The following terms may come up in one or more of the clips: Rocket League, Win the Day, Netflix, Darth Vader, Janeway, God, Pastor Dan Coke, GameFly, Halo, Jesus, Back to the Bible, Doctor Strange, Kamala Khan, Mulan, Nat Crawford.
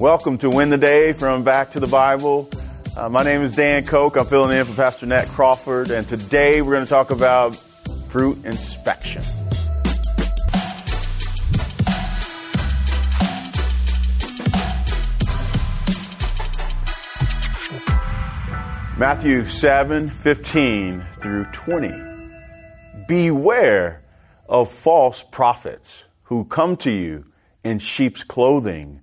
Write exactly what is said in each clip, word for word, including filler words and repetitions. Welcome to Win the Day from Back to the Bible. Uh, my name is Dan Coke. I'm filling in for Pastor Nat Crawford, and today we're going to talk about fruit inspection. Matthew seven fifteen through twenty. Beware of false prophets who come to you in sheep's clothing,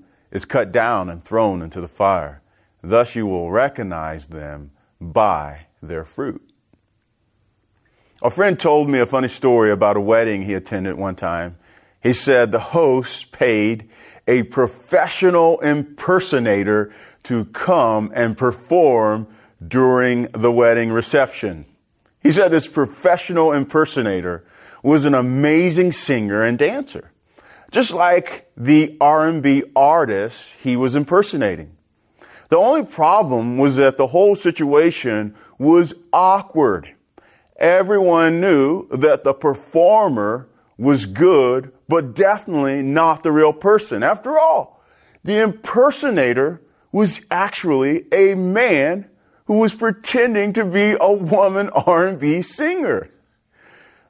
is cut down and thrown into the fire. Thus you will recognize them by their fruit. A friend told me a funny story about a wedding he attended one time. He said the host paid a professional impersonator to come and perform during the wedding reception. He said this professional impersonator was an amazing singer and dancer, just like the R and B artist he was impersonating. The only problem was that the whole situation was awkward. Everyone knew that the performer was good, but definitely not the real person. After all, the impersonator was actually a man who was pretending to be a woman R and B singer.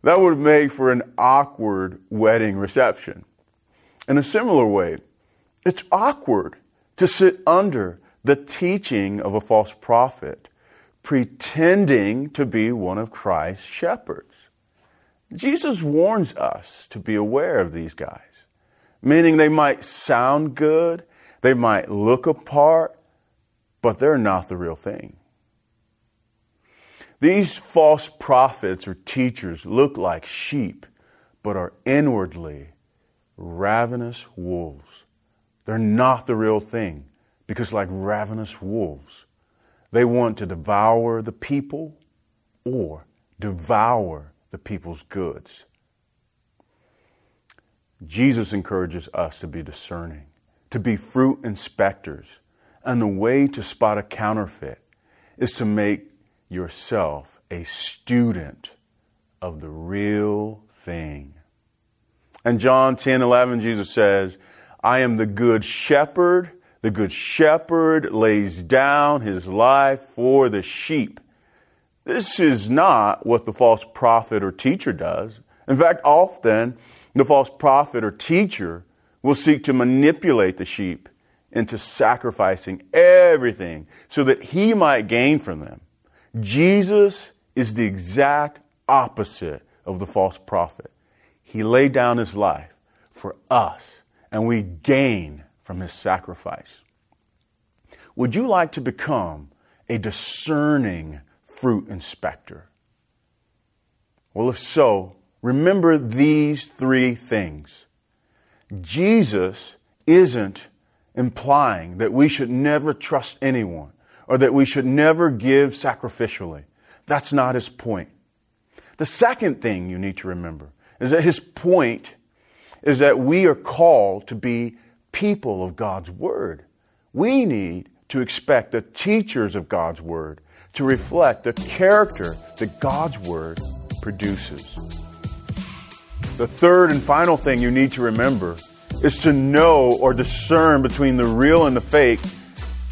That would make for an awkward wedding reception. In a similar way, it's awkward to sit under the teaching of a false prophet, pretending to be one of Christ's shepherds. Jesus warns us to be aware of these guys, meaning they might sound good, they might look apart, but they're not the real thing. These false prophets or teachers look like sheep, but are inwardly ravenous wolves. They're not the real thing, because like ravenous wolves, they want to devour the people or devour the people's goods. Jesus encourages us to be discerning, to be fruit inspectors, and the way to spot a counterfeit is to make yourself a student of the real thing. In John ten eleven, Jesus says, I am the good shepherd. The good shepherd lays down his life for the sheep. This is not what the false prophet or teacher does. In fact, often the false prophet or teacher will seek to manipulate the sheep into sacrificing everything so that he might gain from them. Jesus is the exact opposite of the false prophet. He laid down his life for us, and we gain from his sacrifice. Would you like to become a discerning fruit inspector? Well, if so, remember these three things. Jesus isn't implying that we should never trust anyone, or that we should never give sacrificially. That's not his point. The second thing you need to remember is that his point is that we are called to be people of God's Word. We need to expect the teachers of God's Word to reflect the character that God's Word produces. The third and final thing you need to remember is to know or discern between the real and the fake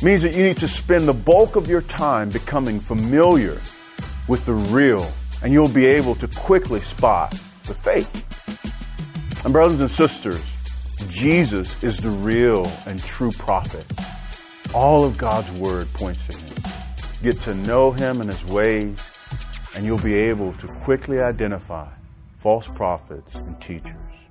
means that you need to spend the bulk of your time becoming familiar with the real, and you'll be able to quickly spot the fake. And brothers and sisters, Jesus is the real and true prophet. All of God's Word points to him. Get to know him and his ways, and you'll be able to quickly identify false prophets and teachers.